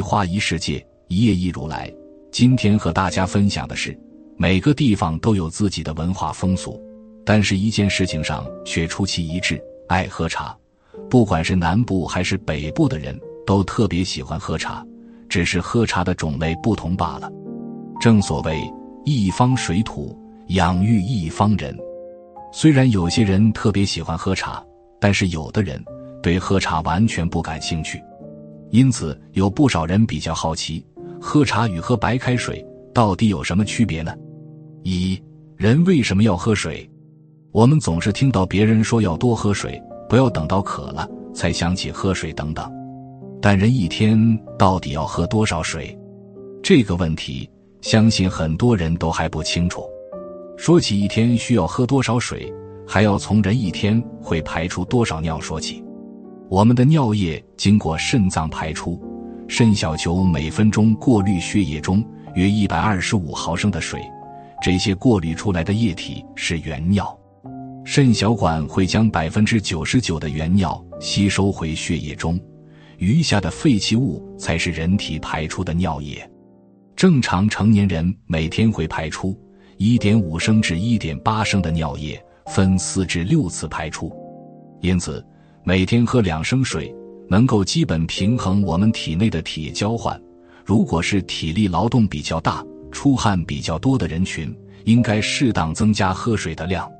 一花一世界，一叶一如来。今天和大家分享的是，每个地方都有自己的文化风俗，但是一件事情上却出奇一致：爱喝茶。不管是南部还是北部的人，都特别喜欢喝茶，只是喝茶的种类不同罢了。正所谓一方水土养育一方人，虽然有些人特别喜欢喝茶，但是有的人对喝茶完全不感兴趣。因此有不少人比较好奇，喝茶与喝白开水到底有什么区别呢？一，人为什么要喝水？我们总是听到别人说要多喝水，不要等到渴了才想起喝水等等。但人一天到底要喝多少水？这个问题，相信很多人都还不清楚。说起一天需要喝多少水，还要从人一天会排出多少尿说起。我们的尿液经过肾脏排出，肾小球每分钟过滤血液中约125毫升的水，这些过滤出来的液体是原尿。肾小管会将 99% 的原尿吸收回血液中，余下的废弃物才是人体排出的尿液。正常成年人每天会排出 1.5 升至 1.8 升的尿液，分4至6次排出。因此每天喝2升水能够基本平衡我们体内的体液交换。如果是体力劳动比较大、出汗比较多的人群，应该适当增加喝水的量。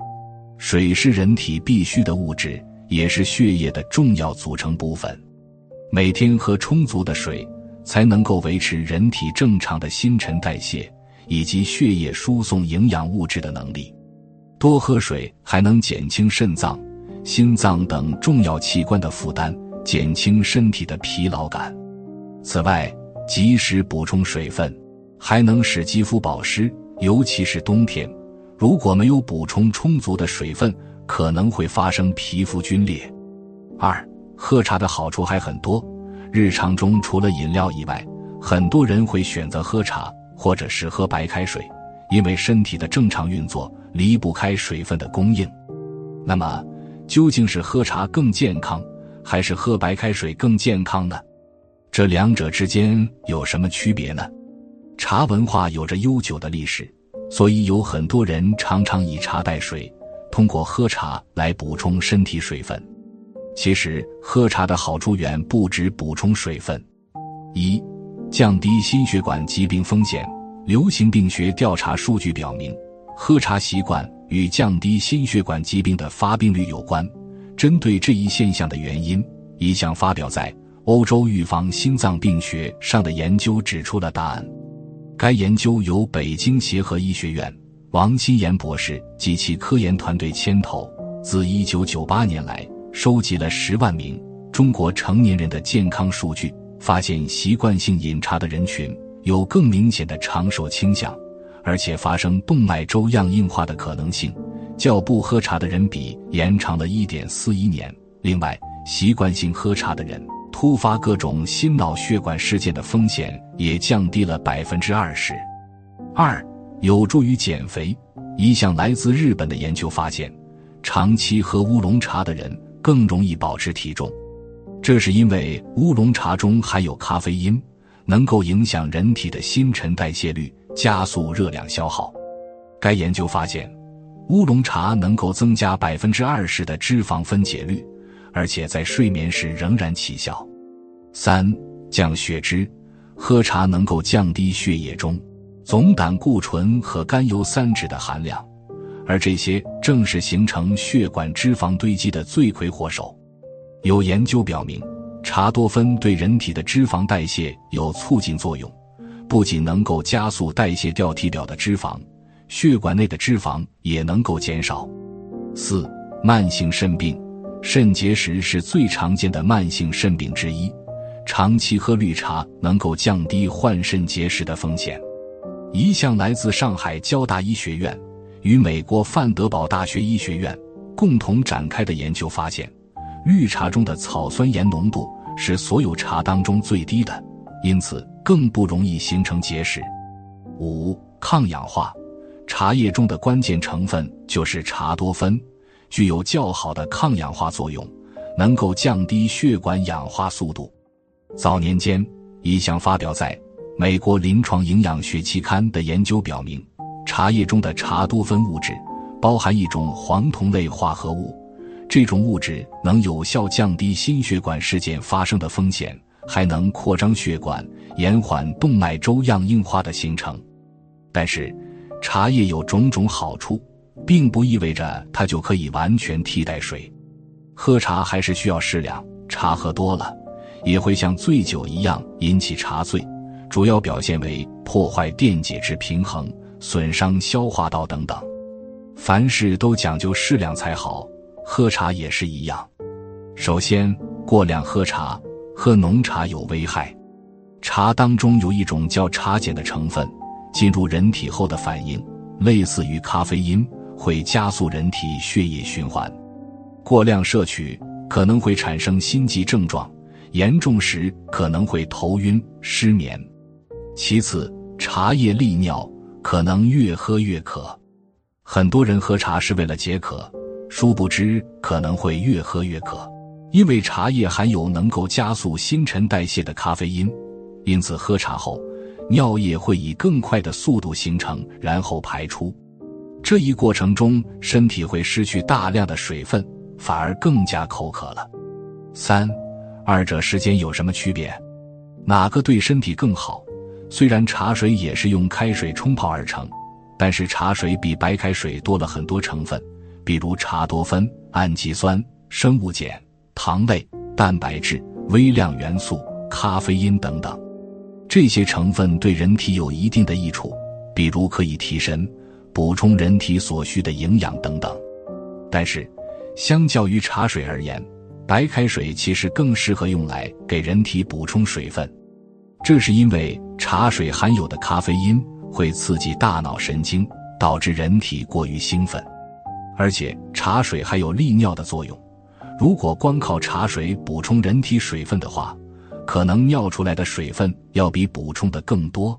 水是人体必需的物质，也是血液的重要组成部分。每天喝充足的水，才能够维持人体正常的新陈代谢以及血液输送营养物质的能力。多喝水还能减轻肾脏、心脏等重要器官的负担，减轻身体的疲劳感。此外，及时补充水分还能使肌肤保湿，尤其是冬天，如果没有补充充足的水分，可能会发生皮肤皲裂。二，喝茶的好处还很多。日常中除了饮料以外，很多人会选择喝茶或者是喝白开水，因为身体的正常运作离不开水分的供应。那么究竟是喝茶更健康还是喝白开水更健康呢？这两者之间有什么区别呢？茶文化有着悠久的历史，所以有很多人常常以茶代水，通过喝茶来补充身体水分。其实喝茶的好处远不止补充水分。一，降低心血管疾病风险。流行病学调查数据表明，喝茶习惯与降低心血管疾病的发病率有关。针对这一现象的原因，一项发表在《欧洲预防心脏病学》上的研究指出了答案。该研究由北京协和医学院王新岩博士及其科研团队牵头，自1998年来收集了10万名中国成年人的健康数据，发现习惯性饮茶的人群有更明显的长寿倾向，而且发生动脉粥样硬化的可能性较不喝茶的人比延长了 1.41 年。另外，习惯性喝茶的人突发各种心脑血管事件的风险也降低了 20%。二，有助于减肥。一项来自日本的研究发现，长期喝乌龙茶的人更容易保持体重，这是因为乌龙茶中含有咖啡因，能够影响人体的新陈代谢率，加速热量消耗。该研究发现，乌龙茶能够增加 20% 的脂肪分解率，而且在睡眠时仍然起效。三，降血脂。喝茶能够降低血液中总胆固醇和甘油三酯的含量，而这些正是形成血管脂肪堆积的罪魁祸首。有研究表明，茶多酚对人体的脂肪代谢有促进作用，不仅能够加速代谢掉体表的脂肪，血管内的脂肪也能够减少。四，慢性肾病。肾结石是最常见的慢性肾病之一，长期喝绿茶能够降低患肾结石的风险。一项来自上海交大医学院与美国范德堡大学医学院共同展开的研究发现，绿茶中的草酸盐浓度是所有茶当中最低的，因此更不容易形成结石。五，抗氧化。茶叶中的关键成分就是茶多酚，具有较好的抗氧化作用，能够降低血管氧化速度。早年间，一项发表在美国临床营养学期刊的研究表明，茶叶中的茶多酚物质包含一种黄酮类化合物，这种物质能有效降低心血管事件发生的风险，还能扩张血管，延缓动脉粥样硬化的形成。但是，茶叶有种种好处，并不意味着它就可以完全替代水。喝茶还是需要适量，茶喝多了也会像醉酒一样引起茶醉，主要表现为破坏电解质平衡、损伤消化道等等。凡事都讲究适量才好，喝茶也是一样。首先，过量喝茶，喝浓茶有危害。茶当中有一种叫茶碱的成分，进入人体后的反应类似于咖啡因，会加速人体血液循环。过量摄取可能会产生心悸症状，严重时可能会头晕、失眠。其次，茶叶利尿，可能越喝越渴。很多人喝茶是为了解渴，殊不知可能会越喝越渴。因为茶叶含有能够加速新陈代谢的咖啡因，因此喝茶后尿液会以更快的速度形成，然后排出。这一过程中，身体会失去大量的水分，反而更加口渴了。三，二者之间有什么区别？哪个对身体更好？虽然茶水也是用开水冲泡而成，但是茶水比白开水多了很多成分，比如茶多酚、氨基酸、生物碱、糖类、蛋白质、微量元素、咖啡因等等。这些成分对人体有一定的益处，比如可以提神，补充人体所需的营养等等。但是，相较于茶水而言，白开水其实更适合用来给人体补充水分。这是因为茶水含有的咖啡因会刺激大脑神经，导致人体过于兴奋。而且茶水还有利尿的作用，如果光靠茶水补充人体水分的话，可能尿出来的水分要比补充的更多。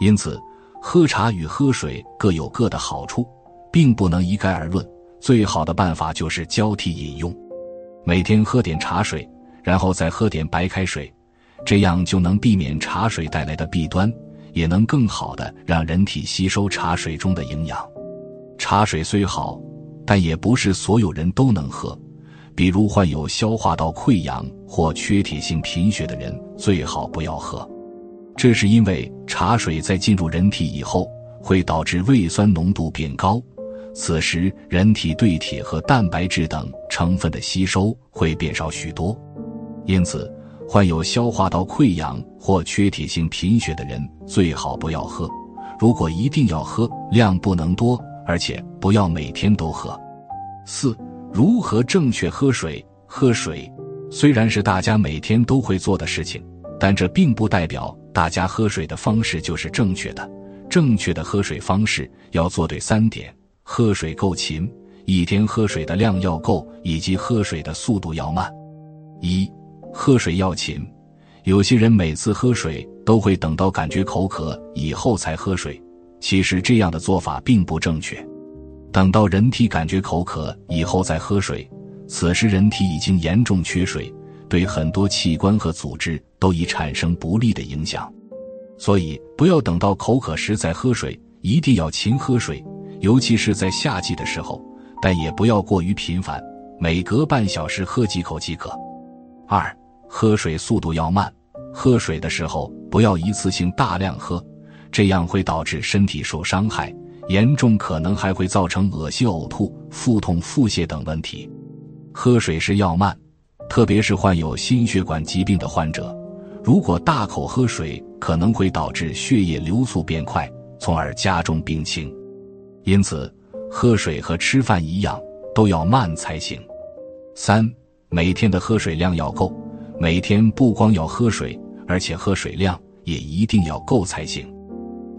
因此，喝茶与喝水各有各的好处，并不能一概而论，最好的办法就是交替饮用。每天喝点茶水，然后再喝点白开水，这样就能避免茶水带来的弊端，也能更好地让人体吸收茶水中的营养。茶水虽好，但也不是所有人都能喝，比如患有消化道溃疡或缺铁性贫血的人最好不要喝。这是因为茶水在进入人体以后会导致胃酸浓度变高，此时人体对铁和蛋白质等成分的吸收会变少许多。因此，患有消化道溃疡或缺铁性贫血的人最好不要喝。如果一定要喝，量不能多，而且不要每天都喝。四，如何正确喝水？喝水虽然是大家每天都会做的事情，但这并不代表大家喝水的方式就是正确的。正确的喝水方式要做对三点：喝水够勤，一天喝水的量要够，以及喝水的速度要慢。一，喝水要勤。有些人每次喝水都会等到感觉口渴以后才喝水，其实这样的做法并不正确。等到人体感觉口渴以后再喝水，此时人体已经严重缺水，对很多器官和组织都已产生不利的影响。所以不要等到口渴时再喝水，一定要勤喝水，尤其是在夏季的时候，但也不要过于频繁，每隔半小时喝几口即可。二，喝水速度要慢。喝水的时候不要一次性大量喝，这样会导致身体受伤害，严重可能还会造成恶心、呕吐、腹痛、腹泻等问题。喝水时要慢，特别是患有心血管疾病的患者，如果大口喝水，可能会导致血液流速变快，从而加重病情。因此，喝水和吃饭一样，都要慢才行。三，每天的喝水量要够。每天不光要喝水，而且喝水量也一定要够才行。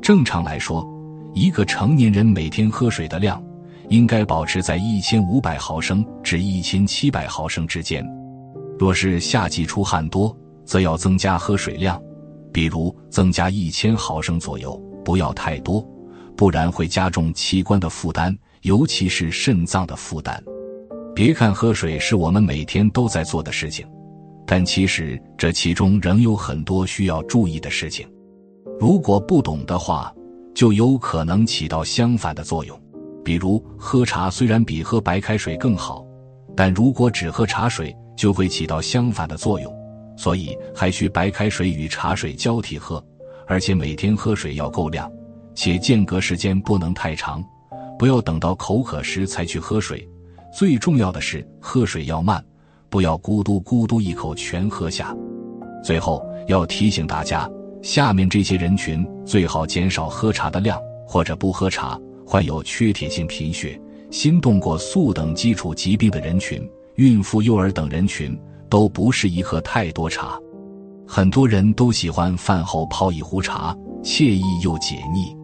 正常来说，一个成年人每天喝水的量应该保持在1500毫升至1700毫升之间。若是夏季出汗多，则要增加喝水量，比如增加1000毫升左右，不要太多，不然会加重器官的负担，尤其是肾脏的负担。别看喝水是我们每天都在做的事情，但其实这其中仍有很多需要注意的事情。如果不懂的话，就有可能起到相反的作用。比如，喝茶虽然比喝白开水更好，但如果只喝茶水，就会起到相反的作用。所以，还需白开水与茶水交替喝，而且每天喝水要够量，且间隔时间不能太长，不要等到口渴时才去喝水。最重要的是，喝水要慢，不要咕嘟咕嘟一口全喝下。最后，要提醒大家，下面这些人群最好减少喝茶的量，或者不喝茶。患有缺铁性贫血、心动过速等基础疾病的人群、孕妇、幼儿等人群都不适宜喝太多茶。很多人都喜欢饭后泡一壶茶，惬意又解腻。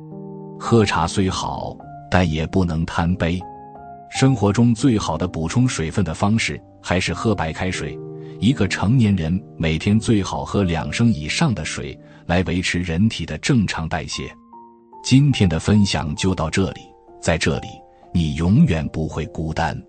喝茶虽好，但也不能贪杯。生活中最好的补充水分的方式还是喝白开水。一个成年人每天最好喝2升以上的水，来维持人体的正常代谢。今天的分享就到这里，在这里你永远不会孤单。